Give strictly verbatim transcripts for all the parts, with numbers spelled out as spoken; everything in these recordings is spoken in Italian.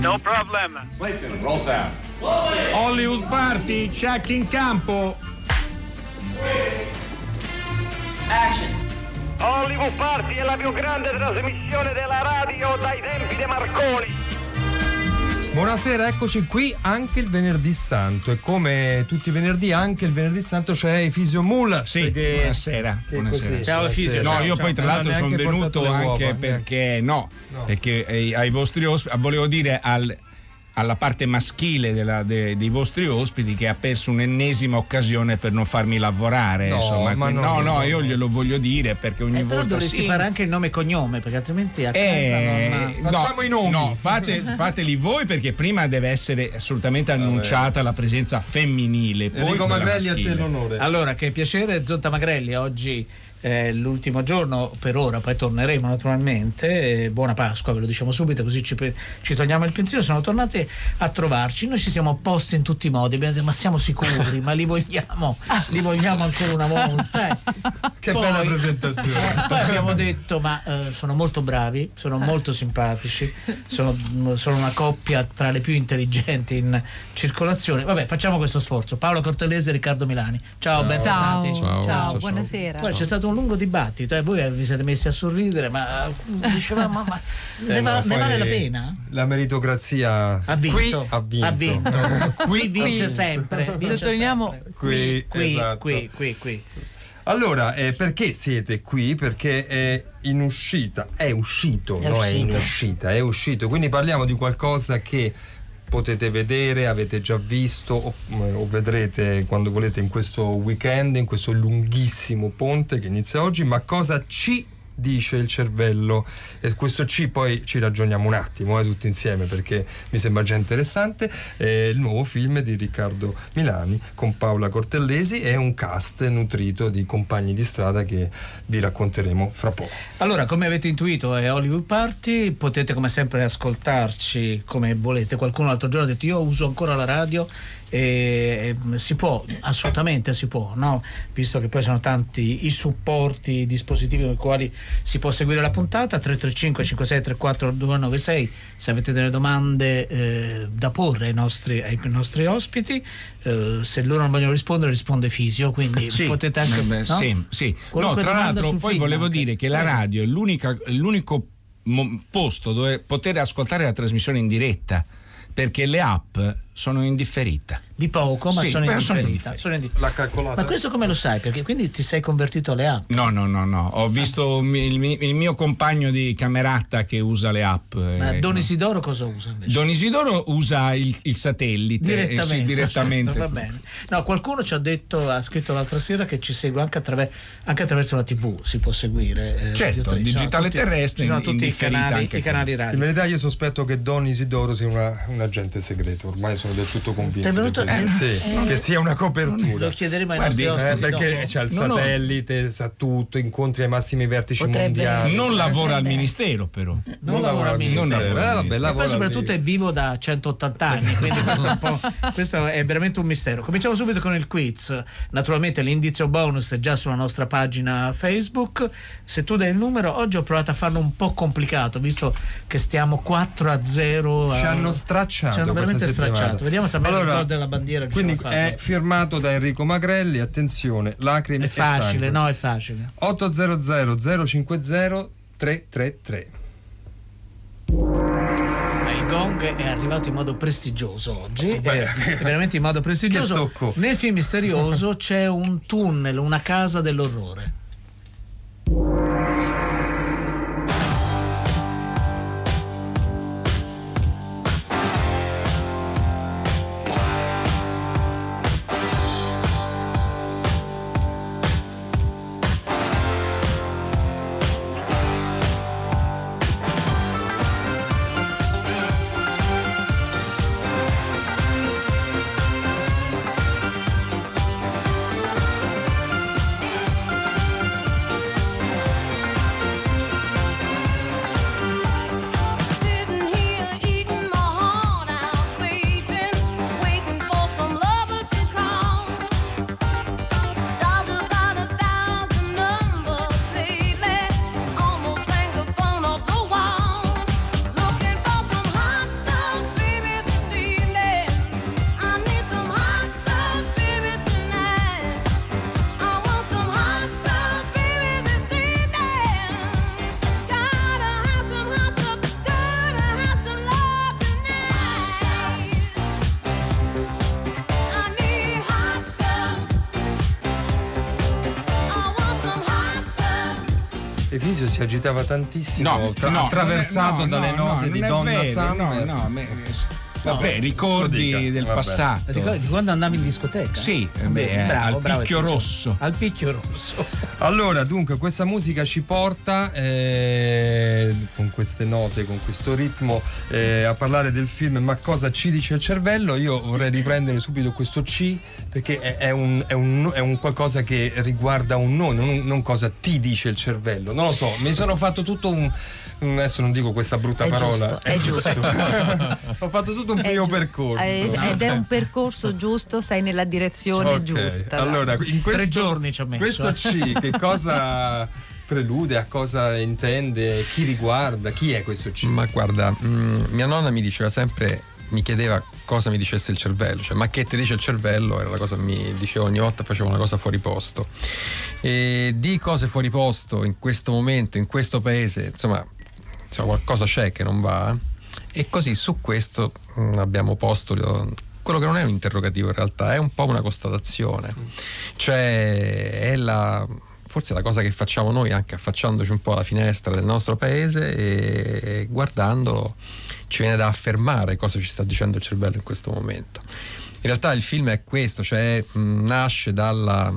No problem. Clayton, roll sound. Hollywood Party, check in campo. Action. Hollywood Party è la più grande trasmissione della radio dai tempi di Marconi. Buonasera, eccoci qui anche il venerdì santo e come tutti i venerdì anche il venerdì santo c'è Efisio Mulas. Sì, che... buonasera, che buonasera. Così, ciao Efisio. No, io ciao, poi tra l'altro sono venuto anche uova, perché eh. no, no, perché eh, ai vostri ospiti, volevo dire al... alla parte maschile della, de, dei vostri ospiti che ha perso un'ennesima occasione per non farmi lavorare. No, insomma. Ma no, no, no, no, io glielo voglio dire perché ogni eh, volta... Però dovresti sì. fare anche il nome e cognome perché altrimenti... Eh, non... no, facciamo i nomi. No, fate, fateli voi perché prima deve essere assolutamente annunciata la presenza femminile. Poi Enrico Magrelli, a te l'onore. Allora, che piacere, Zonta Magrelli, oggi... Eh, l'ultimo giorno per ora, poi torneremo naturalmente, eh, buona Pasqua, ve lo diciamo subito così ci, ci togliamo il pensiero. Sono tornate a trovarci, noi ci siamo opposti in tutti i modi, abbiamo detto ma siamo sicuri, ma li vogliamo li vogliamo ancora una volta, eh. Che poi, bella presentazione. Poi abbiamo detto ma eh, sono molto bravi, sono molto simpatici, sono, sono una coppia tra le più intelligenti in circolazione, vabbè facciamo questo sforzo. Paola Cortellesi e Riccardo Milani, ciao, ciao. bentornati. Ciao, ciao, ciao, buonasera. Poi c'è stato un lungo dibattito, eh, voi vi siete messi a sorridere, ma dicevamo ma eh ne, va, no, ne vale la pena? La meritocrazia ha vinto, ha vinto, ha vinto. Qui vince sempre, vince torniamo sempre. Qui, qui, esatto. qui, qui, qui. Allora, eh, perché siete qui? Perché è in uscita, è uscito, è no? Uscito. È in uscita, è uscito. Quindi parliamo di qualcosa che potete vedere, avete già visto o, o vedrete quando volete in questo weekend, in questo lunghissimo ponte che inizia oggi, ma cosa ci dice il cervello? E questo ci poi ci ragioniamo un attimo eh, tutti insieme perché mi sembra già interessante. Eh, il nuovo film di Riccardo Milani con Paola Cortellesi e un cast nutrito di compagni di strada che vi racconteremo fra poco. Allora, come avete intuito è Hollywood Party, potete come sempre ascoltarci come volete. Qualcuno l'altro giorno ha detto io uso ancora la radio. E si può, assolutamente si può, no? Visto che poi sono tanti i supporti, i dispositivi con i quali si può seguire la puntata. Tre tre cinque cinque sei tre quattro due nove sei se avete delle domande eh, da porre ai nostri, ai nostri ospiti. Eh, se loro non vogliono rispondere risponde Efisio, quindi sì, potete anche beh, no? Sì, sì. No, tra l'altro poi volevo anche dire che la radio è l'unica, l'unico posto dove poter ascoltare la trasmissione in diretta, perché le app sono indifferita di poco, ma sì, sono, indifferita. sono indifferita la calcolata. Ma questo come lo sai? Perché quindi ti sei convertito alle app? No, no, no, no. Ho visto il mio, il mio compagno di camerata che usa le app. Ma Don Isidoro cosa usa invece? Don Isidoro usa il, il satellite direttamente, eh, sì, direttamente. Certo, va bene. No, qualcuno ci ha detto, ha scritto l'altra sera che ci segue anche, attraver- anche attraverso la tivù, si può seguire. Eh, certo, il digitale terrestre, sono tutti, terrestre, sono in, tutti i canali, i canali radio. In verità io sospetto che Don Isidoro sia una, un agente segreto, ormai sono del tutto convinto venuto, eh, sì, eh, che sia una copertura. Lo chiederemo ai Guardi, nostri ospiti eh, perché dopo. C'è il satellite, no, no. sa tutto, incontri ai massimi vertici Potrebbe. mondiali. Non lavora al ministero però. Non, non lavora al ministero. Non lavora, eh, vabbè, lavora e poi soprattutto è vivo da centottanta anni, quindi questo è, un po', questo è veramente un mistero. Cominciamo subito con il quiz. Naturalmente l'indizio bonus è già sulla nostra pagina Facebook. Se tu dai il numero, oggi ho provato a farlo un po' complicato, visto che stiamo quattro a zero. Ci hanno stracciato. Ci hanno veramente stracciato. Vediamo se abbiamo allora, il ricordo della bandiera. Quindi è firmato da Enrico Magrelli. Attenzione, lacrime e sangue. È facile, no? È facile. otto zero zero zero cinque zero tre tre tre. Il gong è arrivato in modo prestigioso oggi. Beh, è veramente in modo prestigioso. Nel film misterioso c'è un tunnel, una casa dell'orrore. Efisio si agitava tantissimo, no, tra- no, attraversato no, dalle no, note no, di Donna Summer. No, no, me, vabbè, no, ricordi dica, del vabbè. passato. Ricordi di quando andavi in discoteca? Sì, beh, bravo, al bravo, picchio rosso. Al picchio rosso. Allora, dunque, questa musica ci porta eh, con queste note, con questo ritmo eh, a parlare del film Ma cosa ci dice il cervello? Io vorrei riprendere subito questo C, perché è, è, un, è, un, è un qualcosa che riguarda un noi, non, non cosa ti dice il cervello. Non lo so, mi sono fatto tutto un... adesso non dico questa brutta è parola giusto, è, è giusto, giusto. Ho fatto tutto un mio percorso è, ed è un percorso giusto, sei nella direzione okay. giusta. Allora, in questo, tre giorni ci ho messo questo C che cosa prelude, a cosa intende, chi riguarda, chi è questo C? Ma guarda, mh, mia nonna mi diceva sempre, mi chiedeva cosa mi dicesse il cervello, cioè ma che ti dice il cervello, era la cosa che mi diceva ogni volta, facevo una cosa fuori posto, e di cose fuori posto in questo momento, in questo paese, insomma Insomma, qualcosa c'è che non va, e così su questo abbiamo posto quello che non è un interrogativo, in realtà è un po' una constatazione, cioè è la, forse la cosa che facciamo noi anche affacciandoci un po' alla finestra del nostro paese e guardandolo ci viene da affermare cosa ci sta dicendo il cervello in questo momento. In realtà il film è questo, cioè nasce dalla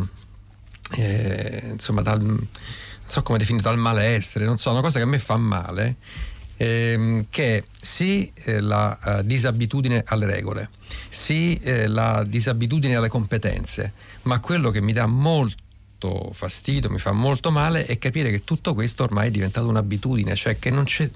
eh, insomma dal non so come definito, al malessere, non so, una cosa che a me fa male, ehm, che è sì eh, la eh, disabitudine alle regole, sì eh, la disabitudine alle competenze, ma quello che mi dà molto fastidio, mi fa molto male, è capire che tutto questo ormai è diventato un'abitudine, cioè che non c'è,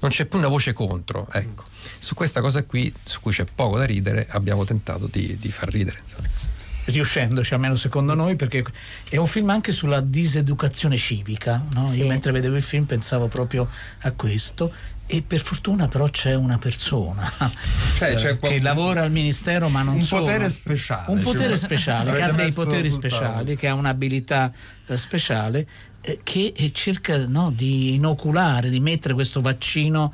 non c'è più una voce contro, ecco. Su questa cosa qui, su cui c'è poco da ridere, abbiamo tentato di, di far ridere, insomma. Riuscendoci, almeno secondo noi, perché è un film anche sulla diseducazione civica, no? Sì. Io mentre vedevo il film pensavo proprio a questo, e per fortuna però c'è una persona cioè, cioè, che lavora al ministero, ma non un solo, potere speciale, un potere cioè, speciale che ha dei poteri speciali, che ha un'abilità speciale, eh, che cerca, no, di inoculare, di mettere questo vaccino.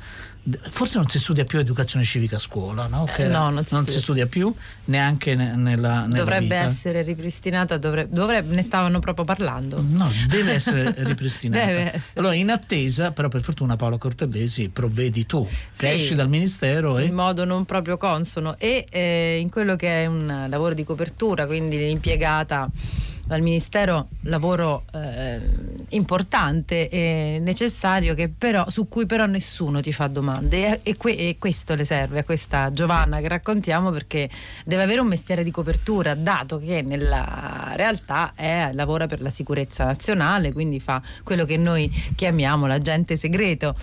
Forse non si studia più educazione civica a scuola, no? Che eh, no, non, si, non studia. si studia più neanche ne, nella, nella dovrebbe vita. essere ripristinata, dovrebbe, dovrebbe, ne stavano proprio parlando. No, deve essere ripristinata. Deve essere. Allora, in attesa, però per fortuna Paola Cortellesi provvedi tu, sì, che esci dal ministero in e... modo non proprio consono, e eh, in quello che è un lavoro di copertura, quindi l'impiegata dal ministero, lavoro eh, importante e necessario, che però, su cui però nessuno ti fa domande, e, e, que, e questo le serve a questa Giovanna che raccontiamo, perché deve avere un mestiere di copertura, dato che nella realtà è, lavora per la sicurezza nazionale, quindi fa quello che noi chiamiamo l'agente segreto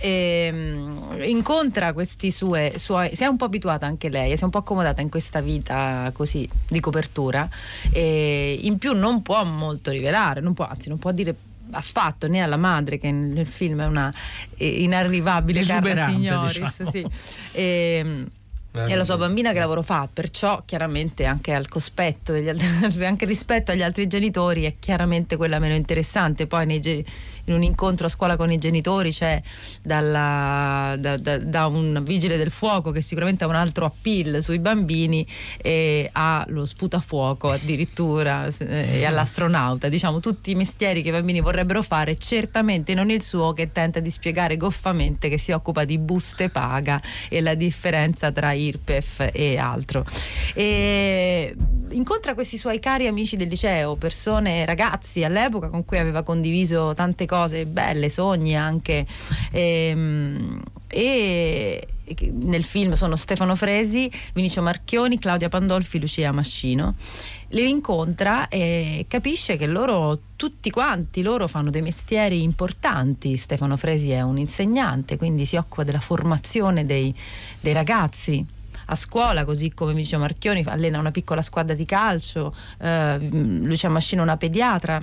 e mh, incontra questi sue, suoi, si è un po' abituata anche lei, si è un po' accomodata in questa vita così di copertura, e in più non può molto rivelare, non può, anzi non può dire affatto né alla madre, che nel film è una inarrivabile Carla Signoris, diciamo. Sì. E, è la sua bambina che lavoro fa, perciò chiaramente anche al cospetto degli altri, anche rispetto agli altri genitori è chiaramente quella meno interessante. Poi nei, in un incontro a scuola con i genitori c'è, cioè dalla, da, da, da un vigile del fuoco che sicuramente ha un altro appeal sui bambini, e ha lo sputafuoco addirittura, e all'astronauta, diciamo tutti i mestieri che i bambini vorrebbero fare, certamente non il suo, che tenta di spiegare goffamente che si occupa di buste paga e la differenza tra i I R P E F e altro. E incontra questi suoi cari amici del liceo, persone, ragazzi all'epoca con cui aveva condiviso tante cose belle, sogni anche, e, e nel film sono Stefano Fresi, Vinicio Marchioni, Claudia Pandolfi, Lucia Mascino. Li rincontra e capisce che loro, tutti quanti loro, fanno dei mestieri importanti. Stefano Fresi è un insegnante, quindi si occupa della formazione dei, dei ragazzi a scuola, così come Vinicio Marchioni allena una piccola squadra di calcio, eh, Lucia Mascino una pediatra,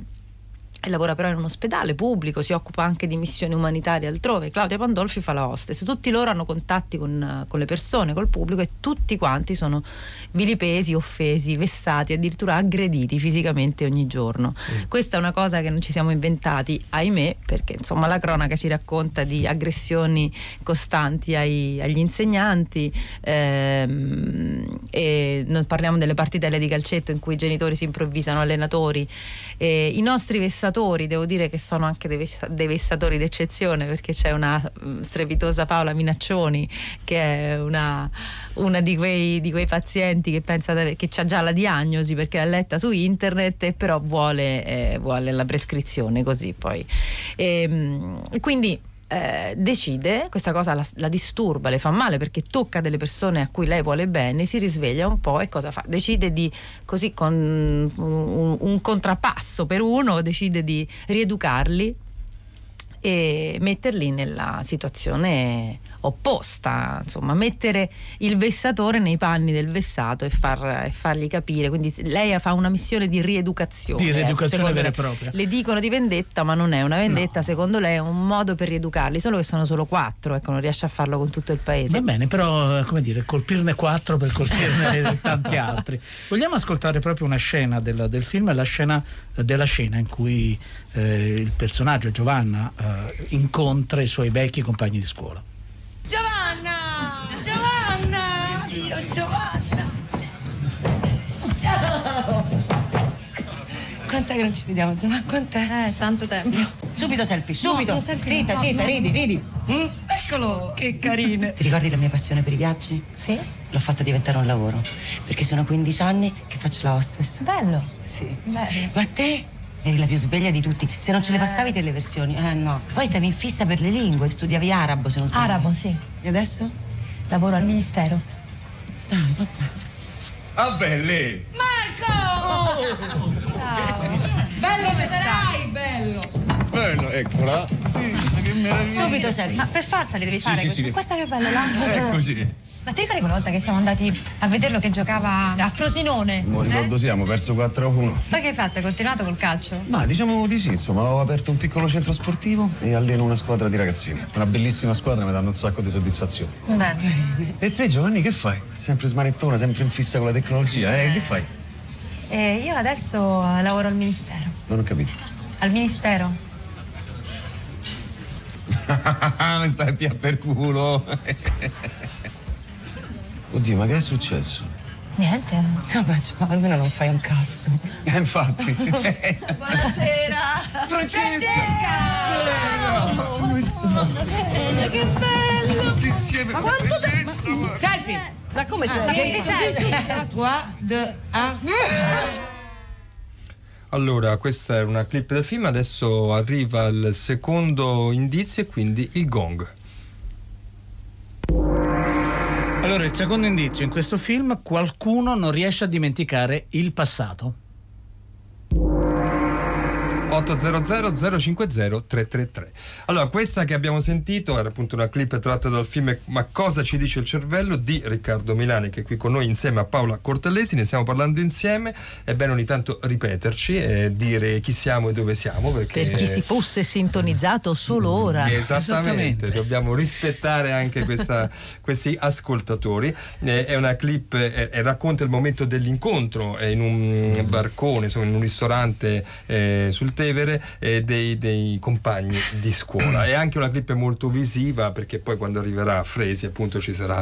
e lavora però in un ospedale pubblico, si occupa anche di missioni umanitarie altrove. Claudia Pandolfi fa la hostess. Tutti loro hanno contatti con, con le persone, col pubblico, e tutti quanti sono vilipesi, offesi, vessati, addirittura aggrediti fisicamente ogni giorno. Mm. Questa è una cosa che non ci siamo inventati, ahimè, perché insomma la cronaca ci racconta di aggressioni costanti ai, agli insegnanti, ehm, e non parliamo delle partitelle di calcetto in cui i genitori si improvvisano allenatori. Eh, i nostri vessatori vessatori, devo dire che sono anche dei, vess- dei vessatori d'eccezione, perché c'è una strepitosa Paola Minaccioni che è una, una di, quei, di quei pazienti che pensa da, che c'ha già la diagnosi perché l'ha letta su internet, e però vuole, eh, vuole la prescrizione così poi, e quindi Eh, decide, questa cosa la, la disturba, le fa male perché tocca delle persone a cui lei vuole bene, si risveglia un po' e cosa fa? Decide di, così con un, un contrappasso per uno, decide di rieducarli e metterli nella situazione opposta, insomma mettere il vessatore nei panni del vessato e, far, e fargli capire. Quindi lei fa una missione di rieducazione, di rieducazione vera e propria. Le dicono di vendetta, ma non è una vendetta, no. Secondo lei è un modo per rieducarli, solo che sono solo quattro, ecco, non riesce a farlo con tutto il paese. Va bene, però come dire, colpirne quattro per colpirne tanti altri. Vogliamo ascoltare proprio una scena del, del film, la scena della scena in cui eh, il personaggio Giovanna eh, incontra i suoi vecchi compagni di scuola. Giovanna! Giovanna! Dio, Giovanna! Ciao! Quant'è che non ci vediamo, Giovanna? Quant'è? Eh, tanto tempo. Subito selfie, subito! No, selfie, zitta, no, zitta, no. Ridi, ridi! Mm? Eccolo! Che carine! Ti ricordi la mia passione per i viaggi? Sì. L'ho fatta diventare un lavoro, perché sono quindici anni che faccio la hostess. Bello! Sì. Bello. Ma te? Eri la più sveglia di tutti. Se non ce le passavi te le versioni. Eh no. Poi stavi in fissa per le lingue. Studiavi arabo, se non sbaglio. Arabo, sì. E adesso? Lavoro al ministero. Ah, vabbè. Ah, belli! Marco! Oh. Ciao. Bello ci sarai, bello. Bello, eccola. Sì, che meraviglia. Subito servi. Ma per forza le devi fare. Sì, sì, sì. Guarda che bello l'altro. È così. Ma ti ricordi quella volta che siamo andati a vederlo che giocava a Frosinone? Non ricordo, eh? Siamo perso quattro a uno. Poi che hai fatto? Hai continuato col calcio? Ma diciamo di sì, insomma, ho aperto un piccolo centro sportivo e alleno una squadra di ragazzini. Una bellissima squadra, mi danno un sacco di soddisfazioni. Bene. E te Giovanni che fai? Sempre smanettona, sempre in fissa con la tecnologia, eh? eh. Che fai? Eh, io adesso lavoro al ministero. Non ho capito. Al ministero? Mi stai più per culo. Oddio, ma che è successo? Niente. Vabbè, cioè, almeno non fai un cazzo. Eh, infatti. Buonasera. Francesca! Francesca! Oh, come stai? Che bello! Tutti insieme. Ma quanto te... Ma... Selfie! Ma come sei? Ah, che sei? Sì, sì. tre, due, uno... Allora, questa era una clip del film, adesso arriva il secondo indizio e quindi il gong. Allora, il secondo indizio: in questo film qualcuno non riesce a dimenticare il passato. otto zero zero zero cinque zero tre tre tre. Allora, questa che abbiamo sentito era appunto una clip tratta dal film Ma cosa ci dice il cervello di Riccardo Milani, che è qui con noi insieme a Paola Cortellesi. Ne stiamo parlando insieme. È bene ogni tanto ripeterci e dire chi siamo e dove siamo, perché per chi si fosse sintonizzato solo ora. Esattamente, Esattamente. Dobbiamo rispettare anche questa, questi ascoltatori. È una clip è, è racconta il momento dell'incontro in un barcone, insomma, in un ristorante eh, sul e dei, dei compagni di scuola. E anche una clip molto visiva, perché poi quando arriverà Fresi appunto ci sarà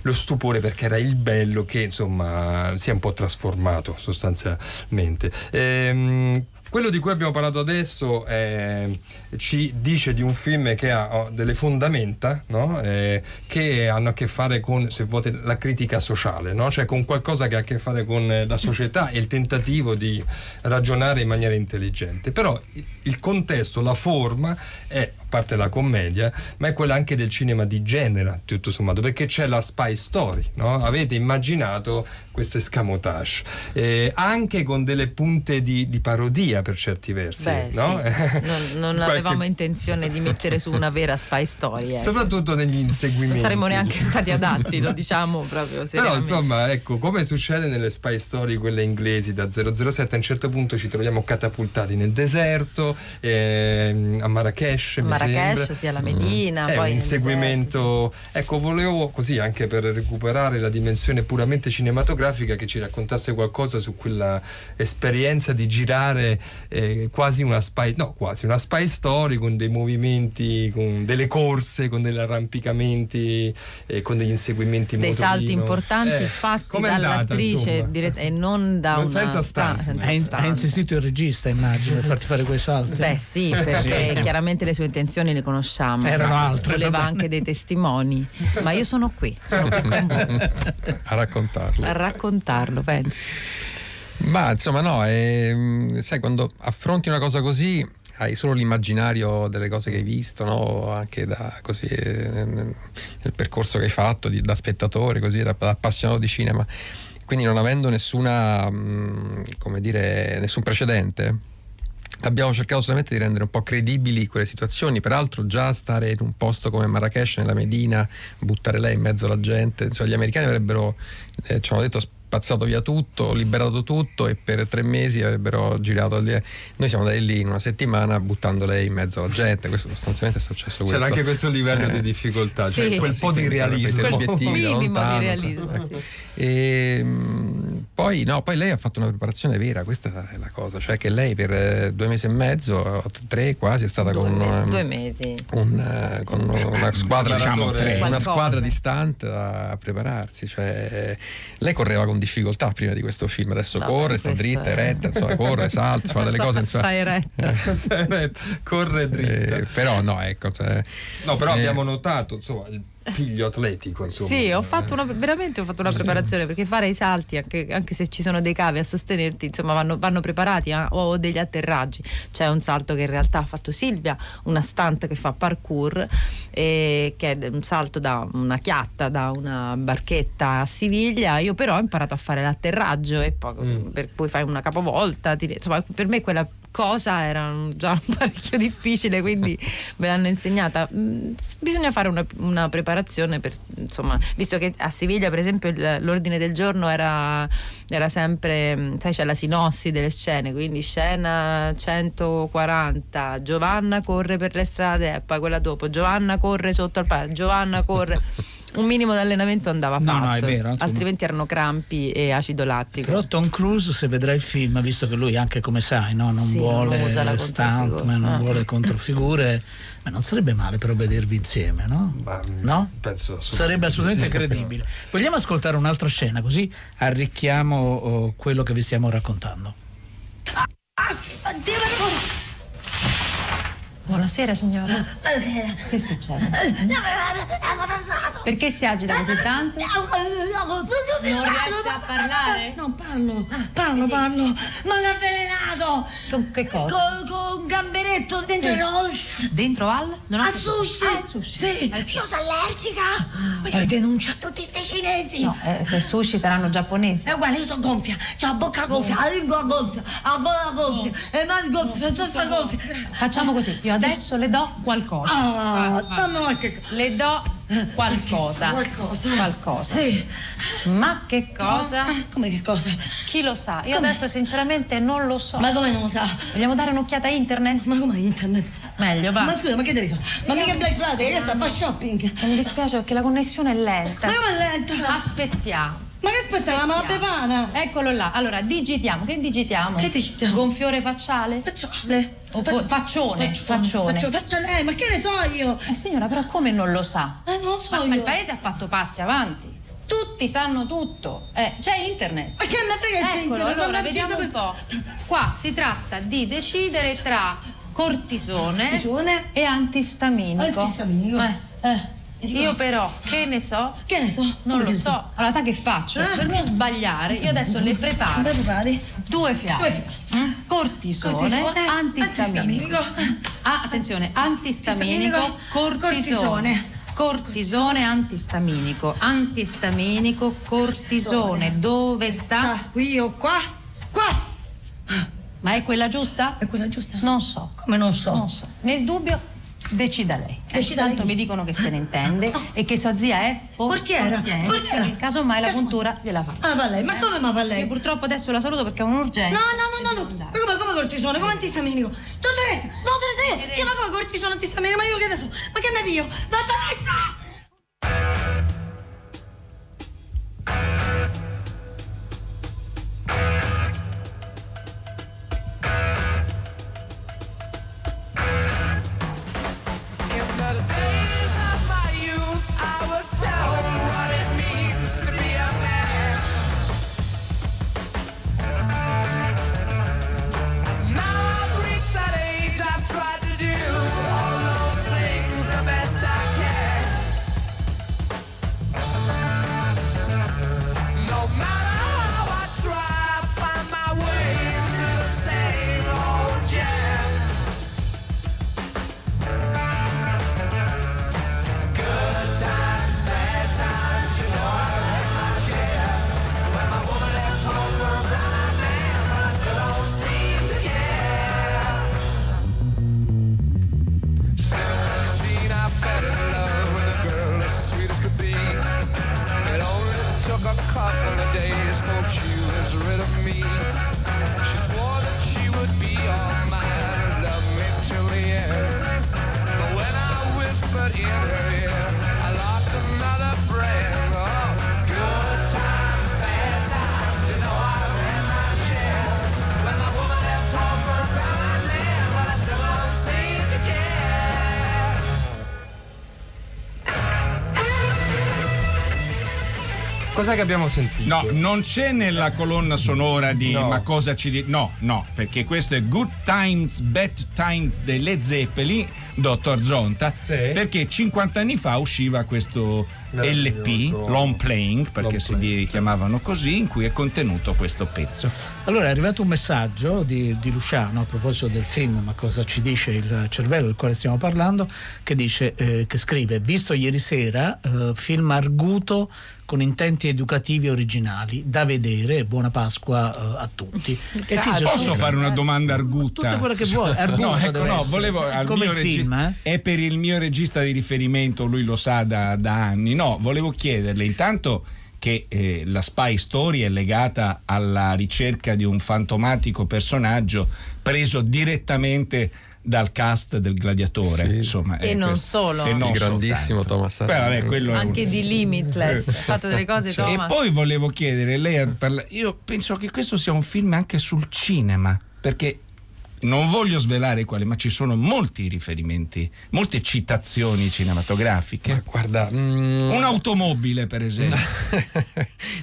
lo stupore, perché era il bello che insomma si è un po' trasformato sostanzialmente. Ehm, quello di cui abbiamo parlato adesso eh, ci dice di un film che ha delle fondamenta, no? eh, che hanno a che fare con, se vuoi, la critica sociale, no? Cioè con qualcosa che ha a che fare con la società e il tentativo di ragionare in maniera intelligente. Però il contesto, la forma è, a parte la commedia, ma è quella anche del cinema di genere, tutto sommato, perché c'è la spy story, no? Avete immaginato questo escamotage, eh, anche con delle punte di, di parodia per certi versi. Beh, no? Sì. non, non Qualche... avevamo intenzione di mettere su una vera spy story, eh. Soprattutto negli inseguimenti non saremmo neanche stati adatti, lo diciamo proprio seriamente. Però insomma, ecco, come succede nelle spy story quelle inglesi da zero zero sette, a un certo punto ci troviamo catapultati nel deserto, eh, a Marrakesh, mi Marrakesh, sia la Medina, mm. poi un inseguimento. Ecco, volevo così, anche per recuperare la dimensione puramente cinematografica, che ci raccontasse qualcosa su quella esperienza di girare eh, quasi una spy, no, quasi una spy story, con dei movimenti, con delle corse, con degli arrampicamenti, eh, con degli inseguimenti motorino. Dei salti importanti eh, fatti dall'attrice dirett- e non da non una senza sta- senza ha, in- ha insistito il regista, immagino, per farti fare quei salti. Beh sì, perché sì, chiaramente le sue intenzioni le conosciamo, erano altre, voleva domani anche dei testimoni, ma io sono qui, sono qui con voi a raccontarlo a raccontarlo penso. Ma insomma no, eh, sai, quando affronti una cosa così hai solo l'immaginario delle cose che hai visto, no? Anche da così nel percorso che hai fatto di, da spettatore, così da, da appassionato di cinema, quindi non avendo nessuna mh, come dire, nessun precedente, abbiamo cercato solamente di rendere un po' credibili quelle situazioni. Peraltro già stare in un posto come Marrakesh, nella Medina, buttare lei in mezzo alla gente, insomma, gli americani avrebbero eh, ci hanno detto spazzato via tutto, liberato tutto, e per tre mesi avrebbero girato. Noi siamo andati lì in una settimana buttando lei in mezzo alla gente. Questo sostanzialmente è successo. C'era questo. C'era anche questo livello eh. di difficoltà, sì, cioè quel sì, po' sì, di realismo, quel minimo lontano, di realismo. Cioè, sì. E poi no, poi lei ha fatto una preparazione vera, questa è la cosa, cioè che lei per due mesi e mezzo, tre quasi, è stata due, con due mesi, un, con una squadra, diciamo, tre, una squadra distante a prepararsi. Cioè lei correva con difficoltà prima di questo film, adesso no, corre, sta dritta, è... eretta, insomma, corre, salta, fa delle cose, insomma, sta eretta, sta eretta, corre dritta, eh, però no, ecco, cioè, no, però eh... abbiamo notato, insomma, il piglio atletico, insomma. Sì, ho fatto una, veramente ho fatto una sì. preparazione, perché fare i salti, anche, anche se ci sono dei cavi a sostenerti, insomma, vanno, vanno preparati, eh? O degli atterraggi. C'è un salto che in realtà ha fatto Silvia, una stunt che fa parkour, eh, che è un salto da una chiatta, da una barchetta a Siviglia. Io però ho imparato a fare l'atterraggio e poi, mm. per, poi fai una capovolta, ti, insomma, per me quella cosa era già parecchio difficile, quindi me l'hanno insegnata. Bisogna fare una, una preparazione per, insomma, visto che a Siviglia per esempio l'ordine del giorno era, era sempre, sai, c'è la sinossi delle scene, quindi scena centoquaranta, Giovanna corre per le strade, e poi quella dopo, Giovanna corre sotto al palazzo, Giovanna corre. Un minimo di allenamento andava no, fatto, no, è vero, altrimenti erano crampi e acido lattico. Però Tom Cruise, se vedrà il film, visto che lui anche, come sai, no, non sì, vuole non usa la stunt, ma non ah. vuole controfigure, ma non sarebbe male però vedervi insieme, no? Ma, no? Penso assolutamente sarebbe assolutamente sì, credibile. Però. Vogliamo ascoltare un'altra scena, così arricchiamo oh, quello che vi stiamo raccontando. Ah, ah, buonasera signora, che succede? Perché si agita così tanto? Non riesce a parlare? No, parlo, parlo, parlo, ma l'ha avvelenato! Con che cosa? Con, con un gamberetto dentro sì. Rolls. Dentro al? Non a sushi! Ah, sushi. Sì, eh, sì. Io sono allergica! Voglio ah, eh. denunciare tutti sti cinesi! No, eh, se sushi saranno giapponesi. È uguale, io sono gonfia, c'ho la bocca gonfia, la lingua gonfia, la gola gonfia, le mani gonfie, sono tutta gonfia. Facciamo così, io adesso le do qualcosa. Ah, dammi qualche cosa. Le do qualcosa. Qualcosa. Qualcosa. Sì. Ma che cosa? Come che cosa? Chi lo sa? Io come? Adesso sinceramente non lo so. Ma come non lo sa? Vogliamo dare un'occhiata a internet? Ma come internet? Meglio, va. Ma scusa, ma che devi fare? Ma mica Black Friday, adesso fa shopping. Mi dispiace perché la connessione è lenta. Ma come è lenta? Aspettiamo. Ma che aspettavamo la bevana? Eccolo là. Allora, digitiamo. Che digitiamo? Che digitiamo? Gonfiore facciale? Facciale. O Faccio, faccione, faccione. Faccio, faccio lei, ma che ne so io? Eh signora, però come non lo sa? Eh non lo so ma, io. Ma il paese ha fatto passi avanti. Tutti sanno tutto. Eh, c'è internet. Ma che me frega c'è eccolo, internet? Allora, vediamo un po'. Qua si tratta di decidere tra cortisone, cortisone. e antistaminico. Antistaminico. Eh. eh. Io però, che ne so? Che ne so? Non come lo so. so. Allora, sa che faccio? Eh? Per non sbagliare, io adesso le preparo due fiale. Eh? Cortisone, cortisone, antistaminico. antistaminico. Ah, attenzione, antistaminico, antistaminico cortisone. cortisone. Cortisone, antistaminico. Antistaminico, cortisone. Dove sta? sta? Qui o qua? Qua! Ma è quella giusta? È quella giusta? Non so. Come non so? Non so. Nel dubbio... Decida lei. Decida Tanto lei. Mi dicono che se ne intende no. e che sua zia è portiera. Portiera. portiera. Casomai la Casomai. Puntura gliela fa. Ah, va lei. Ma eh? come ma va lei? Io purtroppo adesso la saluto perché è un'urgenza. No, no, no, no. no. Ma come, come cortisone? Come antistaminico? Dottoressa, dottoressa, Eh, io ma come corti sono ti stamina, ma io che adesso? Ma che ne dico? Dottoressa! Cosa che abbiamo sentito? No, non c'è nella colonna sonora di no. Ma cosa ci dice? No, no, perché questo è Good Times, Bad Times dei Led Zeppelin, dottor Zonta, sì. Perché cinquanta anni fa usciva questo L P, long playing, perché long si playing. Chiamavano così, in cui è contenuto questo pezzo. Allora è arrivato un messaggio di, di Luciano a proposito del film Ma cosa ci dice il cervello, del quale stiamo parlando, che dice, eh, che scrive: visto ieri sera, eh, film arguto con intenti educativi originali, da vedere, buona Pasqua uh, a tutti. E Fisio, posso fare una domanda arguta? Tutto quello che vuoi, arguto. No, ecco, no, volevo, al come mio regi- film, eh? È per il mio regista di riferimento, lui lo sa da, da anni. No, volevo chiederle intanto che eh, la Spy Story è legata alla ricerca di un fantomatico personaggio preso direttamente dal cast del Gladiatore, sì. Insomma, e non questo. Solo e non il grandissimo Thomas Beh, vabbè, quello anche è un... di Limitless ha fatto delle cose, cioè. Thomas. E poi volevo chiedere, lei parla... io penso che questo sia un film anche sul cinema, perché non voglio svelare quale, ma ci sono molti riferimenti, molte citazioni cinematografiche. Ma guarda, mm... un'automobile per esempio.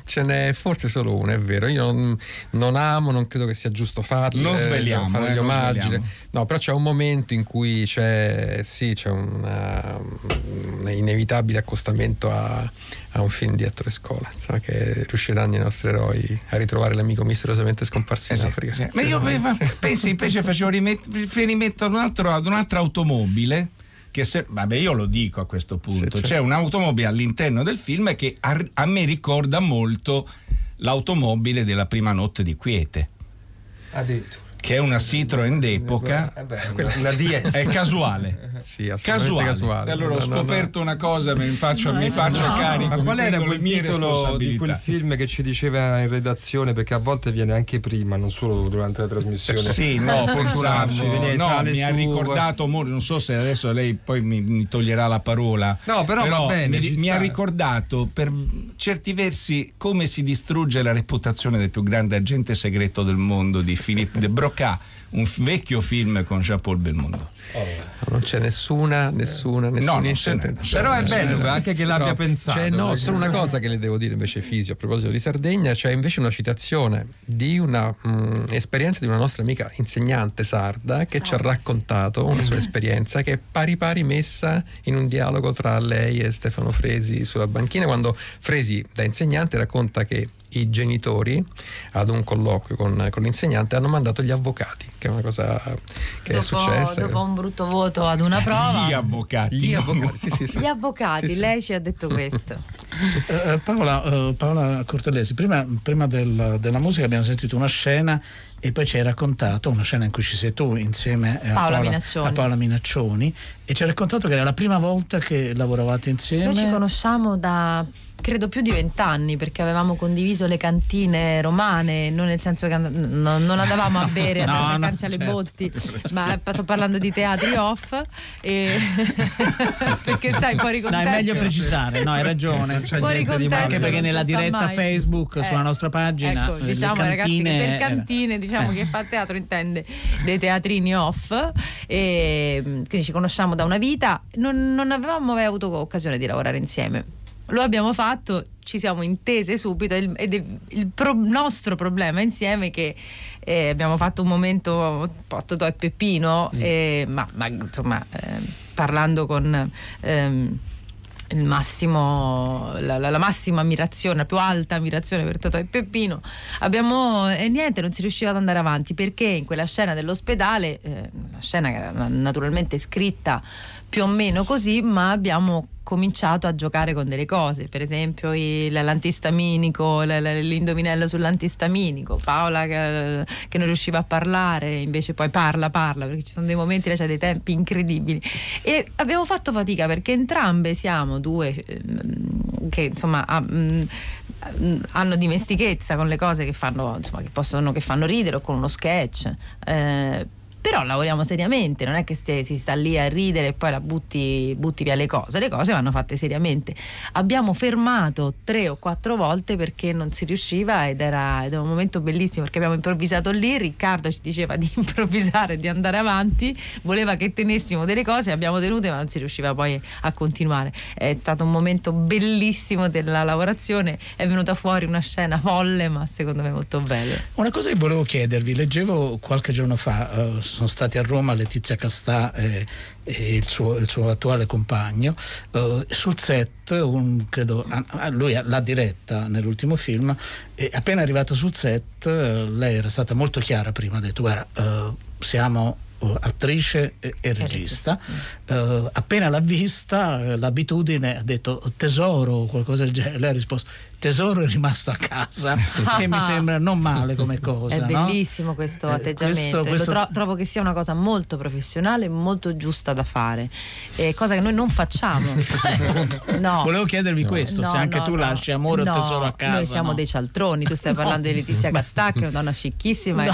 Ce n'è forse solo una, è vero. Io non, non amo, non credo che sia giusto farlo. Lo sveliamo, eh, fare gli eh, omaggi. No, però c'è un momento in cui c'è, sì, c'è una, un inevitabile accostamento a, a un film di Ettore Scola, insomma, che riusciranno i nostri eroi a ritrovare l'amico misteriosamente scomparso in eh sì, Africa. Sì. Ma io avevo, sì. pensi, pensi facevo riferimento ad, un altro, ad un'altra automobile che se, vabbè io lo dico a questo punto, sì, c'è un'automobile all'interno del film che a, a me ricorda molto l'automobile della prima notte di Quiete, addirittura, che è una Citroen d'epoca, eh beh, quella, la D S è casuale, sì, casuale. casuale. E allora ho scoperto no, no, no. una cosa, mi faccio, no, mi faccio no. carico. Ma qual era quel titolo di quel film che ci diceva in redazione, perché a volte viene anche prima, non solo durante la trasmissione. Sì, no, pensavo, no, mi su... ha ricordato, non so se adesso lei poi mi, mi toglierà la parola. No, però, però va bene, mi, mi ha ricordato per certi versi come si distrugge la reputazione del più grande agente segreto del mondo di Philippe de Broca, un f- vecchio film con Jean-Paul Belmondo. Oh. Non c'è nessuna, nessuna, nessuna. No, c'è, però è bello anche che l'abbia però, pensato. C'è, no, solo una cosa che le devo dire invece, Fisio, a proposito di Sardegna, c'è invece una citazione di una mh, esperienza di una nostra amica insegnante sarda che Sarda. ci ha raccontato una sua esperienza che è pari pari messa in un dialogo tra lei e Stefano Fresi sulla banchina, quando Fresi, da insegnante, racconta che i genitori ad un colloquio con, con l'insegnante hanno mandato gli avvocati, che è una cosa che dopo, è successa dopo un brutto voto ad una prova. Gli avvocati, gli avvocati, sì, sì, sì. Gli avvocati sì, sì. Lei ci ha detto questo. uh, Paola, uh, Paola Cortellesi, prima, prima del, della musica abbiamo sentito una scena e poi ci hai raccontato una scena in cui ci sei tu insieme a Paola, Paola, a Paola Minaccioni, e ci hai raccontato che era la prima volta che lavoravate insieme. Noi ci conosciamo da credo più di vent'anni, perché avevamo condiviso le cantine romane, non nel senso che and- no, non andavamo a bere, no, ad attaccarci no, alle certo. botti, ma sto parlando di teatri off e perché sai, fuori contesto. No, è meglio precisare, no, hai ragione, fuori contesto, anche perché nella diretta mai. Facebook eh, sulla nostra pagina, ecco, diciamo ragazzi che per cantine era. diciamo eh. che fa teatro intende dei teatrini off, e quindi ci conosciamo da una vita, non, non avevamo mai avuto occasione di lavorare insieme. Lo abbiamo fatto, ci siamo intese subito, ed è il, il pro, nostro problema insieme che eh, abbiamo fatto un momento un po' Totò e Peppino, mm. eh, ma, ma insomma eh, parlando con ehm, il massimo la, la, la massima ammirazione, la più alta ammirazione per Totò e Peppino, abbiamo e eh, niente, non si riusciva ad andare avanti, perché in quella scena dell'ospedale, eh, una scena che era naturalmente scritta più o meno così, ma abbiamo cominciato a giocare con delle cose, per esempio il, l'antistaminico, l'indovinello sull'antistaminico, Paola che, che non riusciva a parlare, invece poi parla, parla, perché ci sono dei momenti, c'è dei tempi incredibili, e abbiamo fatto fatica perché entrambe siamo due che insomma hanno dimestichezza con le cose che fanno, insomma, che possono, che fanno ridere, o con uno sketch, eh, però lavoriamo seriamente, non è che ste, si sta lì a ridere e poi la butti, butti via le cose, le cose vanno fatte seriamente. Abbiamo fermato tre o quattro volte perché non si riusciva, ed era, ed era un momento bellissimo perché abbiamo improvvisato lì, Riccardo ci diceva di improvvisare, di andare avanti, voleva che tenessimo delle cose, abbiamo tenute ma non si riusciva poi a continuare. È stato un momento bellissimo della lavorazione, è venuta fuori una scena folle ma secondo me molto bella. Una cosa che volevo chiedervi, leggevo qualche giorno fa, uh, sono stati a Roma Letizia Castà e, e il, suo, il suo attuale compagno, uh, sul set, un, credo, a, lui l'ha diretta nell'ultimo film, e appena arrivato sul set uh, lei era stata molto chiara prima, ha detto guarda uh, siamo attrice e, e regista, uh, appena l'ha vista l'abitudine ha detto tesoro, qualcosa del genere, lei ha risposto tesoro è rimasto a casa, che mi sembra non male come cosa, è bellissimo, no? Questo atteggiamento, eh, questo, questo... Lo tro- trovo che sia una cosa molto professionale, molto giusta da fare, eh, cosa che noi non facciamo. No. Volevo chiedervi no. questo no, se anche no, tu no. lasci amore no. o tesoro a casa. Noi siamo no. dei cialtroni, tu stai no. parlando di Letizia Castà che è una donna scicchissima, no,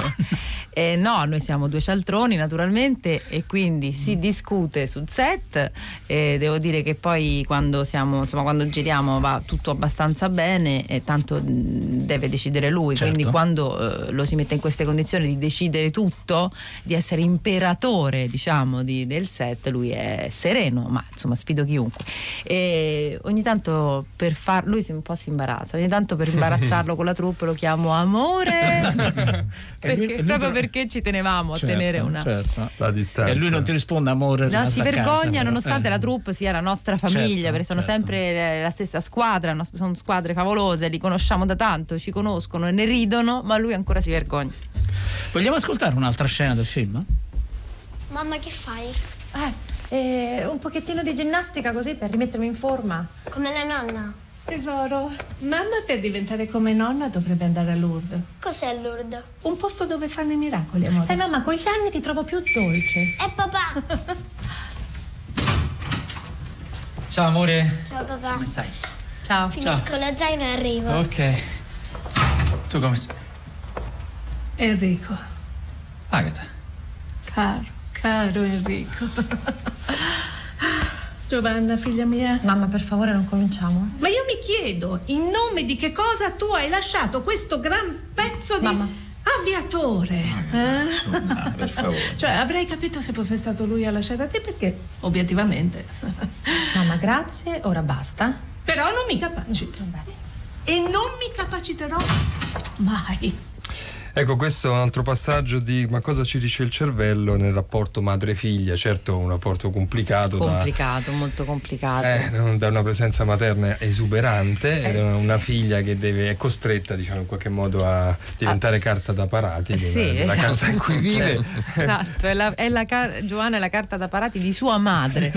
e, eh, no noi siamo due cialtroni naturalmente, e quindi si discute sul set, e devo dire che poi quando siamo, insomma, quando giriamo va tutto abbastanza bene, e tanto deve decidere lui, certo. Quindi quando eh, lo si mette in queste condizioni di decidere tutto, di essere imperatore diciamo di, del set, lui è sereno, ma insomma sfido chiunque, e ogni tanto per far lui si un po' si imbarazza, ogni tanto per imbarazzarlo con la troupe lo chiamo amore perché, lui, lui, proprio perché ci tenevamo a certo, tenere una certo. la distanza, e lui non ti risponde amore, no, si vergogna casa, nonostante eh. la troupe sia la nostra famiglia, certo, perché sono certo. sempre la stessa squadra, sono squadre favolose, li conosciamo da tanto, ci conoscono e ne ridono, ma lui ancora si vergogna. Vogliamo ascoltare un'altra scena del film? Mamma, che fai? Eh, eh, un pochettino di ginnastica così per rimettermi in forma. Come la nonna? Tesoro, mamma per diventare come nonna dovrebbe andare a Lourdes. Cos'è Lourdes? Un posto dove fanno i miracoli, amore. Sai mamma, con gli anni ti trovo più dolce. E papà! Ciao amore. Ciao papà. Come stai? Ciao. Finisco Ciao. lo zaino e arrivo. Ok. Tu come sei? Enrico. Agata. Caro, caro Enrico. Giovanna, figlia mia. Mamma, per favore non cominciamo. Ma io mi chiedo, in nome di che cosa tu hai lasciato questo gran pezzo di... Mamma. Aviatore, eh? No, per favore. Cioè avrei capito se fosse stato lui a lasciare a te, perché obiettivamente. Mamma, grazie, ora basta. Però non mi capacito. E non mi capaciterò mai. Ecco, questo è un altro passaggio di ma cosa ci dice il cervello nel rapporto madre-figlia. Certo, un rapporto complicato. Complicato, da, molto complicato. Eh, da una presenza materna esuberante, eh, e una sì. figlia che deve, è costretta, diciamo, in qualche modo a diventare ah. carta da parati. Sì, è, esatto. La casa in cui vive. Esatto, è la, è la car- Giovanna è la carta da parati di sua madre.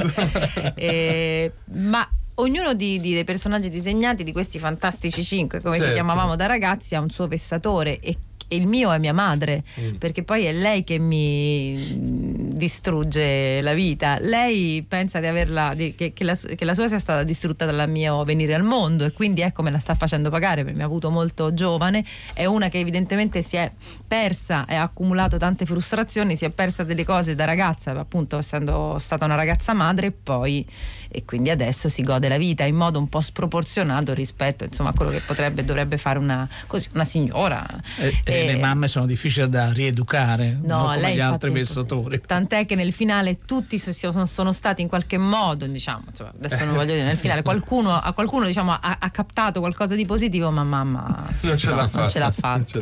eh, ma... Ognuno di, di, dei personaggi disegnati, di questi fantastici cinque, come certo. ci chiamavamo da ragazzi, ha un suo vessatore, e e il mio è mia madre, mm. perché poi è lei che mi distrugge la vita. Lei pensa di averla di, che, che, la, che la sua sia stata distrutta dal mio venire al mondo, e quindi ecco me la sta facendo pagare, perché mi ha avuto molto giovane. È una che evidentemente si è persa e ha accumulato tante frustrazioni, si è persa delle cose da ragazza, appunto essendo stata una ragazza madre, e poi e quindi adesso si gode la vita in modo un po' sproporzionato rispetto, insomma, a quello che potrebbe dovrebbe fare una, così, una signora. E, e, e le mamme sono difficili da rieducare, no, non come lei, gli altri pensatori. Tant'è che nel finale tutti sono, sono stati in qualche modo, diciamo, cioè, adesso non voglio dire, nel finale qualcuno, a qualcuno diciamo, ha, ha captato qualcosa di positivo, ma mamma non ce, no, l'ha, non ce l'ha fatta.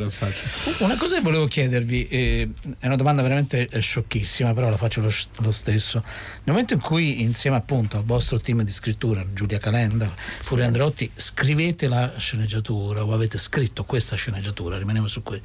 Una cosa che volevo chiedervi, eh, è una domanda veramente scioccissima, però la faccio lo, lo stesso. Nel momento in cui insieme appunto al vostro team di scrittura, Giulia Calenda, Furio Andreotti, scrivete la sceneggiatura o avete scritto questa sceneggiatura, rimaniamo su qui,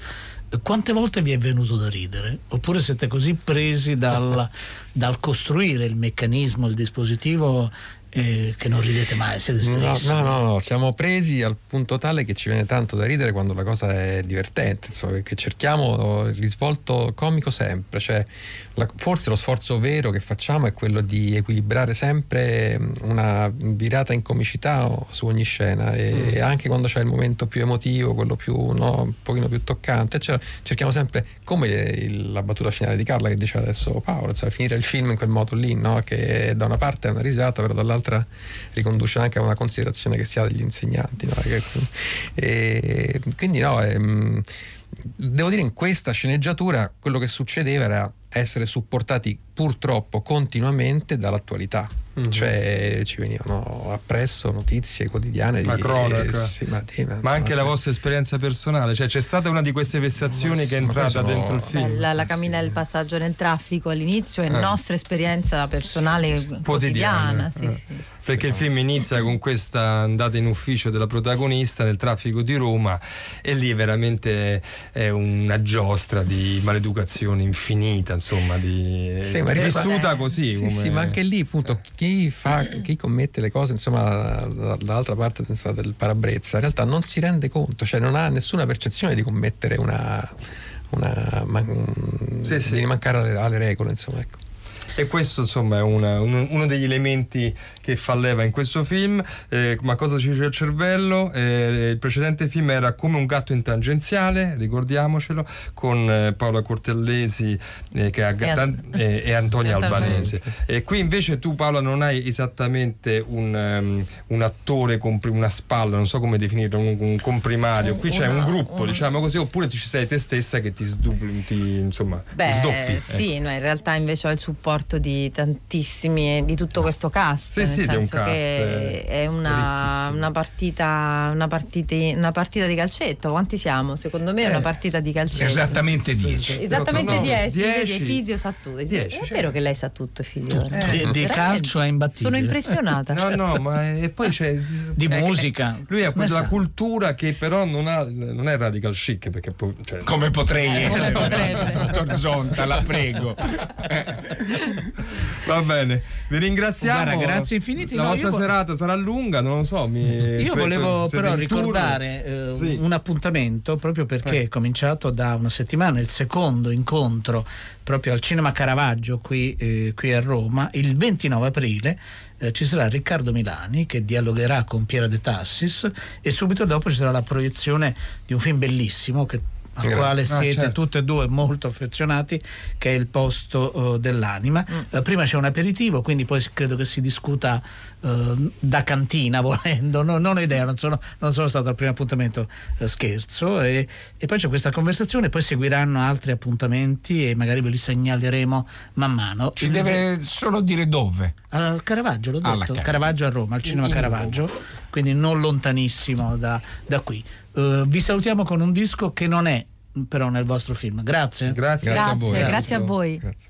quante volte vi è venuto da ridere? Oppure siete così presi dal, dal costruire il meccanismo, il dispositivo, eh, che non ridete mai? Siete stressi? No, no, no, no, siamo presi al punto tale che ci viene tanto da ridere quando la cosa è divertente, insomma, che cerchiamo il risvolto comico sempre, cioè la, forse lo sforzo vero che facciamo è quello di equilibrare sempre una virata in comicità su ogni scena, e mm. anche quando c'è il momento più emotivo, quello più, no, un pochino più toccante, eccetera, cerchiamo sempre, come il, la battuta finale di Carla che dice adesso Paola, cioè, finire il film in quel modo lì, no? Che da una parte è una risata, però dall'altra riconduce anche a una considerazione che si ha degli insegnanti, no? E quindi no, ehm, devo dire in questa sceneggiatura quello che succedeva era essere supportati purtroppo continuamente dall'attualità, mm-hmm. cioè ci venivano appresso notizie quotidiane, ma di cronaca, eh, sì, ma, sì, ma, ma anche la vostra esperienza personale, cioè c'è stata una di queste vessazioni, ma, che è entrata sono... dentro il film, la, la cammina del, sì, passaggio nel traffico all'inizio è eh. nostra esperienza personale, sì, sì, quotidiana, quotidiana, sì, eh. sì. Perché il film inizia con questa andata in ufficio della protagonista nel traffico di Roma, e lì veramente è una giostra di maleducazione infinita, insomma, di sì, ma vissuta così, sì, come... sì, ma anche lì appunto chi fa, chi commette le cose, insomma, dall'altra parte del parabrezza in realtà non si rende conto, cioè non ha nessuna percezione di commettere una, una man... sì, sì. di mancare alle, alle regole, insomma, ecco. E questo insomma è una, un, uno degli elementi che fa leva in questo film. Eh, ma cosa ci dice il cervello? Eh, il precedente film era Come un gatto in tangenziale, ricordiamocelo, con eh, Paola Cortellesi eh, che ha, e, an- eh, e Antonia Albanese. E qui invece tu, Paola, non hai esattamente un, um, un attore, compri- una spalla, non so come definirlo, un, un comprimario, qui c'è una, un gruppo, un... diciamo così, oppure ci sei te stessa che ti sdupli, ti, insomma, Beh, sdoppi. Sì, eh. no, in realtà invece ho il supporto di tantissimi, di tutto questo cast, sì, nel sì, senso è un cast che è una, una partita una partita una partita di calcetto. Quanti siamo? Secondo me è una partita di calcetto, esattamente dieci, esattamente dieci, vedi Efisio sa tutto, dieci, è vero, cioè, che lei sa tutto, Efisio, eh, di calcio è imbattibile, sono impressionata. No, no, ma è, e poi c'è di è, musica, lui ha quella cultura che però non ha, non è radical chic, perché cioè, come potrei eh, essere, potrebbe. Dottor Zonta, la prego. Va bene, vi ringraziamo. Guarda, grazie infinite. La no, vostra serata vo- sarà lunga, non lo so. Mi... Io volevo però ricordare eh, sì. un appuntamento, proprio perché eh. è cominciato da una settimana il secondo incontro proprio al Cinema Caravaggio qui, eh, qui a Roma. Il ventinove aprile eh, ci sarà Riccardo Milani che dialogherà con Piera De Tassis, e subito dopo ci sarà la proiezione di un film bellissimo che al Grazie. quale siete ah, certo. tutte e due molto affezionati, che è Il posto uh, dell'anima. Mm. Uh, prima c'è un aperitivo, quindi poi credo che si discuta uh, da cantina, volendo, no, non ho idea, non sono, non sono stato al primo appuntamento, uh, scherzo, e, e poi c'è questa conversazione, poi seguiranno altri appuntamenti e magari ve li segnaleremo man mano. Ci Il... deve solo dire dove? Al Caravaggio, l'ho detto, Alla Caravaggio. Caravaggio a Roma, al Cinema In Caravaggio, Roma. Quindi non lontanissimo da, da qui. Uh, vi salutiamo con un disco che non è però nel vostro film. Grazie. Grazie, grazie a voi. Grazie, grazie a voi. Grazie.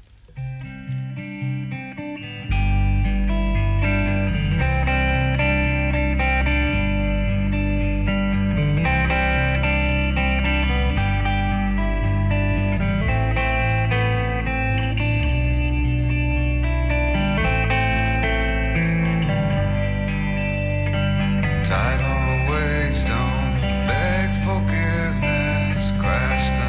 Tidal waves don't beg forgiveness, crash the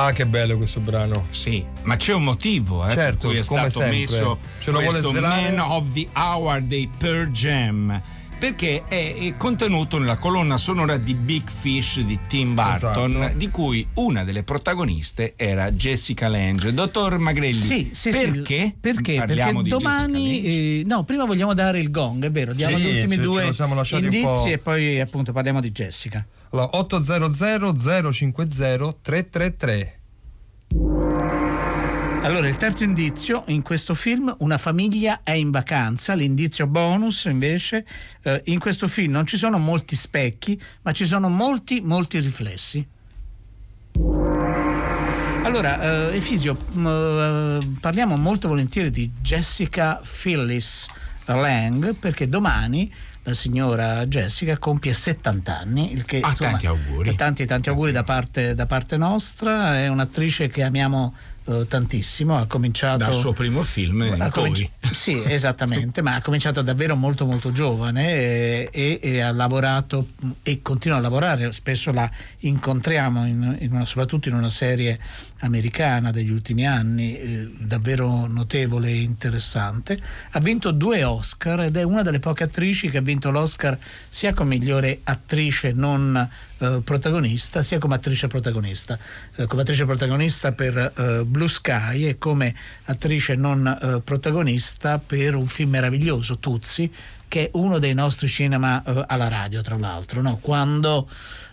Ah, che bello questo brano. Sì, ma c'è un motivo, eh, certo, per cui è come stato sempre messo ce lo questo vuole Man of the Hour dei Pearl Jam, perché è, è contenuto nella colonna sonora di Big Fish di Tim Burton, esatto, di cui una delle protagoniste era Jessica Lange. Dottor Magrelli, sì, sì, perché? Sì, perché parliamo perché di domani, eh, no, prima vogliamo dare il gong, è vero, diamo sì, gli ultimi due indizi po'... e poi appunto parliamo di Jessica. Allora, otto zero zero zero cinque zero tre tre tre. Allora, il terzo indizio: in questo film una famiglia è in vacanza. L'indizio bonus invece, eh, in questo film non ci sono molti specchi, ma ci sono molti molti riflessi. Allora, eh, Efisio, eh, parliamo molto volentieri di Jessica Phyllis Lange, perché domani la signora Jessica compie settanta anni, il che, ah, insomma, tanti auguri, tanti tanti auguri da parte, da parte nostra. È un'attrice che amiamo eh, tantissimo, ha cominciato dal suo primo film in cominci- sì, esattamente, ma ha cominciato davvero molto molto giovane e, e, e ha lavorato e continua a lavorare, spesso la incontriamo in, in una, soprattutto in una serie americana degli ultimi anni, eh, davvero notevole e interessante. Ha vinto due Oscar ed è una delle poche attrici che ha vinto l'Oscar sia come migliore attrice non eh, protagonista, sia come attrice protagonista, eh, come attrice protagonista per eh, Blue Sky e come attrice non eh, protagonista per un film meraviglioso, Tutsi, che è uno dei nostri cinema eh, alla radio, tra l'altro, no? Quando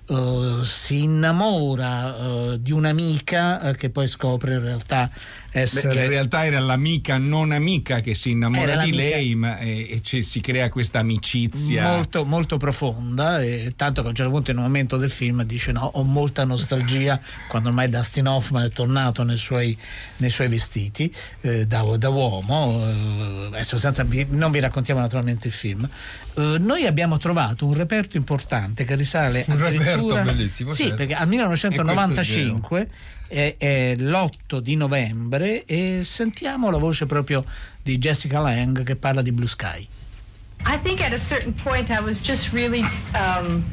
Uh, si innamora uh, di un'amica uh, che poi scopre in realtà essere... Beh, in realtà era l'amica non amica che si innamora era di lei, ma, e, e ci, si crea questa amicizia molto molto profonda, e tanto che a un certo punto in un momento del film dice: no, ho molta nostalgia quando ormai Dustin Hoffman è tornato nei suoi, nei suoi vestiti eh, da, da uomo, eh, sostanza, vi, non vi raccontiamo naturalmente il film. Eh, noi abbiamo trovato un reperto importante che risale a bellissimo, sì, certo, perché al millenovecentonovantacinque è, è l'otto di novembre, e sentiamo la voce proprio di Jessica Lange che parla di Blue Sky. I think at a certain point I was just really um,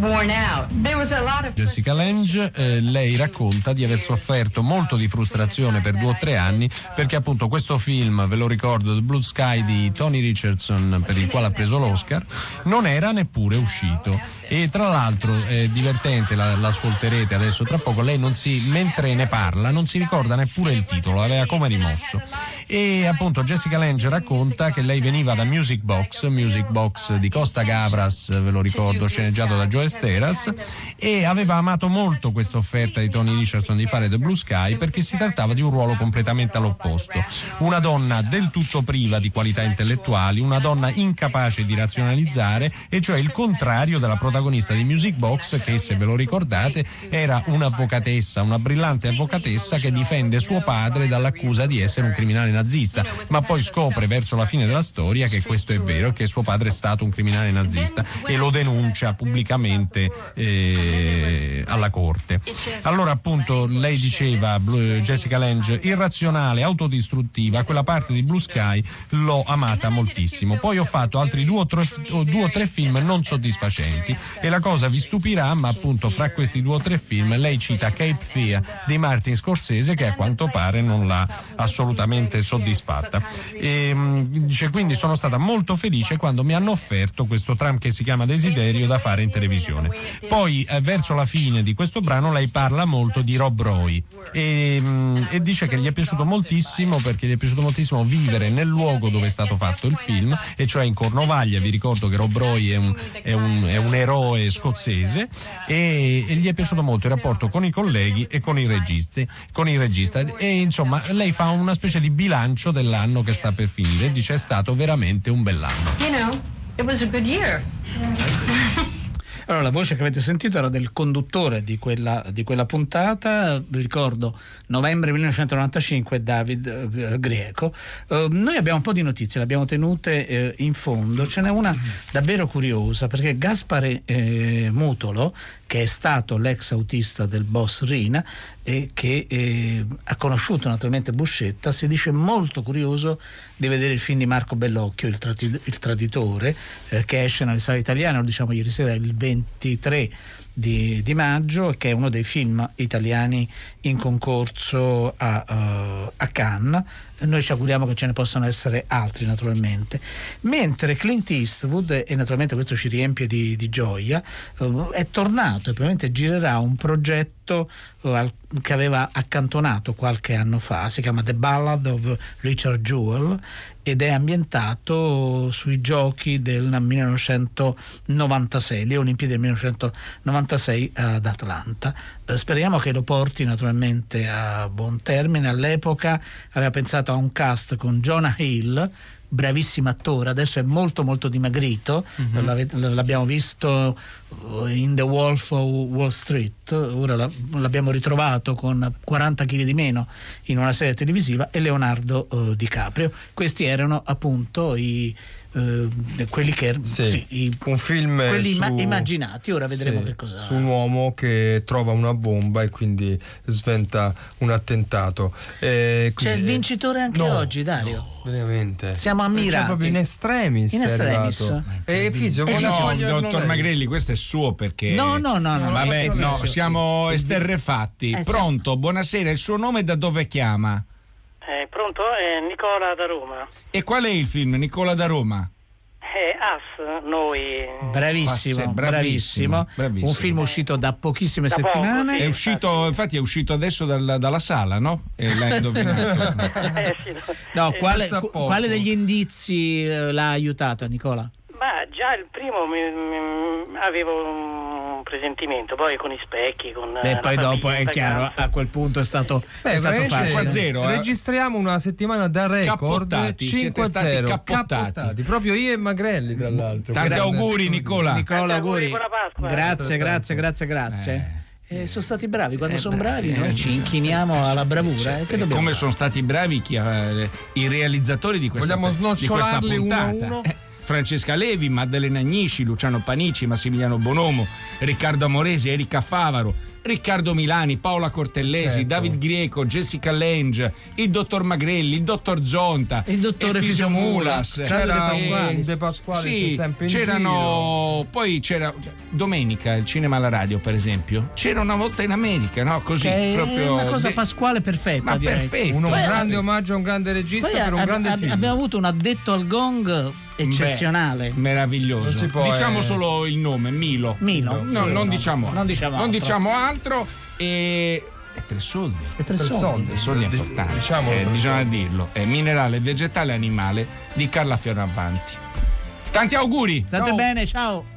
worn out. There was a lot of... Jessica Lange, eh, lei racconta di aver sofferto molto di frustrazione per due o tre anni, perché appunto questo film, ve lo ricordo, The Blue Sky di Tony Richardson, per il quale ha preso l'Oscar, non era neppure uscito. E tra l'altro è divertente, la, l'ascolterete adesso tra poco, lei non si, mentre ne parla non si ricorda neppure il titolo, aveva come rimosso. E appunto Jessica Lange racconta che lei veniva da Music Box, Music Box di Costa Gavras, ve lo ricordo, sceneggiato da Joe Esteras, e aveva amato molto questa offerta di Tony Richardson di fare The Blue Sky, perché si trattava di un ruolo completamente all'opposto, una donna del tutto priva di qualità intellettuali, una donna incapace di razionalizzare, e cioè il contrario della protagonista protagonista di Music Box, che se ve lo ricordate era un'avvocatessa, una brillante avvocatessa che difende suo padre dall'accusa di essere un criminale nazista, ma poi scopre verso la fine della storia che questo è vero, che suo padre è stato un criminale nazista, e lo denuncia pubblicamente eh, alla corte. Allora appunto lei diceva, Jessica Lange, irrazionale, autodistruttiva, quella parte di Blue Sky l'ho amata moltissimo, poi ho fatto altri due o tre, due o tre film non soddisfacenti. E la cosa vi stupirà, ma appunto fra questi due o tre film lei cita Cape Fear di Martin Scorsese, che a quanto pare non l'ha assolutamente soddisfatta. E dice: quindi sono stata molto felice quando mi hanno offerto questo tram che si chiama Desiderio da fare in televisione. Poi eh, verso la fine di questo brano lei parla molto di Rob Roy e, mh, e dice che gli è piaciuto moltissimo, perché gli è piaciuto moltissimo vivere nel luogo dove è stato fatto il film, e cioè in Cornovaglia. Vi ricordo che Rob Roy è un, è un, è un eroe scozzese, e, e gli è piaciuto molto il rapporto con i colleghi e con i registi, con il regista, e insomma lei fa una specie di bilancio dell'anno che sta per finire e dice: è stato veramente un bell'anno. You know, it was a good year. Allora, la voce che avete sentito era del conduttore di quella, di quella puntata, vi ricordo, novembre millenovecentonovantacinque, David eh, Greco. Eh, noi abbiamo un po' di notizie, le abbiamo tenute eh, in fondo, ce n'è una davvero curiosa, perché Gaspare eh, Mutolo, che è stato l'ex autista del boss Rina e che eh, ha conosciuto naturalmente Buscetta, si dice molto curioso di vedere il film di Marco Bellocchio, Il, trati- il traditore, eh, che esce nelle sale italiane, lo diciamo ieri sera, il ventitré di, di maggio, che è uno dei film italiani in concorso a, uh, a Cannes. Noi ci auguriamo che ce ne possano essere altri, naturalmente, mentre Clint Eastwood, e naturalmente questo ci riempie di, di gioia, uh, è tornato e probabilmente girerà un progetto uh, al, che aveva accantonato qualche anno fa. Si chiama The Ballad of Richard Jewell ed è ambientato sui giochi del millenovecentonovantasei, le Olimpiadi del millenovecentonovantasei ad Atlanta. Speriamo che lo porti naturalmente a buon termine. All'epoca aveva pensato a un cast con Jonah Hill, bravissimo attore, adesso è molto molto dimagrito, mm-hmm. l'abbiamo visto in The Wolf of Wall Street, ora l'abbiamo ritrovato con quaranta chili di meno in una serie televisiva, e Leonardo eh, DiCaprio. Questi erano appunto i eh, quelli che sì, sì, i, un film quelli su, imma- immaginati, ora vedremo sì, che cosa. Su un uomo che trova una bomba e quindi sventa un attentato. Eh, quindi, C'è il vincitore anche no, oggi, Dario. No, veramente. Siamo ammirati. Proprio in estremis. In estremis. E Efisio, no, dottor Magrelli, questo è suo perché. No, no, no, no. Vabbè, no, no siamo esterrefatti. Eh, Pronto, sì. Buonasera. Il suo nome da dove chiama? Eh, pronto, è Nicola da Roma. E qual è il film, Nicola da Roma? Eh, As, noi. Bravissimo, As, bravissimo, bravissimo, bravissimo. Un film uscito da pochissime da settimane. Poco, sì, è uscito, infatti. infatti è uscito adesso dalla, dalla sala, no? E l'ha indovinato. eh, sì, no, no quale, quale degli indizi l'ha aiutata, Nicola? Ma già il primo mi, mi, avevo un presentimento, poi con i specchi, con e poi dopo è chiaro, a quel punto è stato, Beh, è stato facile. cinque a zero, eh. Registriamo una settimana da record, cinque a zero, cappottati, proprio io e Magrelli tra l'altro. Tanti Grande. auguri Nicola. Nicola, auguri. Buona Pasqua. Grazie, grazie, grazie, grazie. Eh. Eh, sono stati bravi, quando eh, sono bravi eh, noi eh, ci inchiniamo eh, alla bravura eh, che eh, come sono stati bravi chi, eh, i realizzatori di questa, vogliamo snocciolarli uno a uno. Francesca Levi, Maddalena Agnisci, Luciano Panici, Massimiliano Bonomo, Riccardo Amoresi, Erika Favaro, Riccardo Milani, Paola Cortellesi, certo. David Grieco, Jessica Lange, il dottor Magrelli, il dottor Zonta, il dottor Efisio Mulas, c'era De Pasquale, sì, sempre in c'erano giro. Poi c'era domenica il cinema alla radio, per esempio, c'era una volta in America, no? Così che proprio una cosa de... pasquale perfetta, ma perfetto. Uno, un grande omaggio a un grande regista poi per un ab- grande ab- film. Abbiamo avuto un addetto al gong eccezionale. Beh, meraviglioso. Diciamo eh... solo il nome, Milo. Milo. No, no, non diciamo altro. Non diciamo altro. Non diciamo altro e... e tre soldi. E tre, tre soldi. soldi. Tre soldi è importante. Diciamo eh, bisogna dirlo. È minerale, vegetale e animale di Carla Fioravanti. Tanti auguri. State ciao. bene, ciao.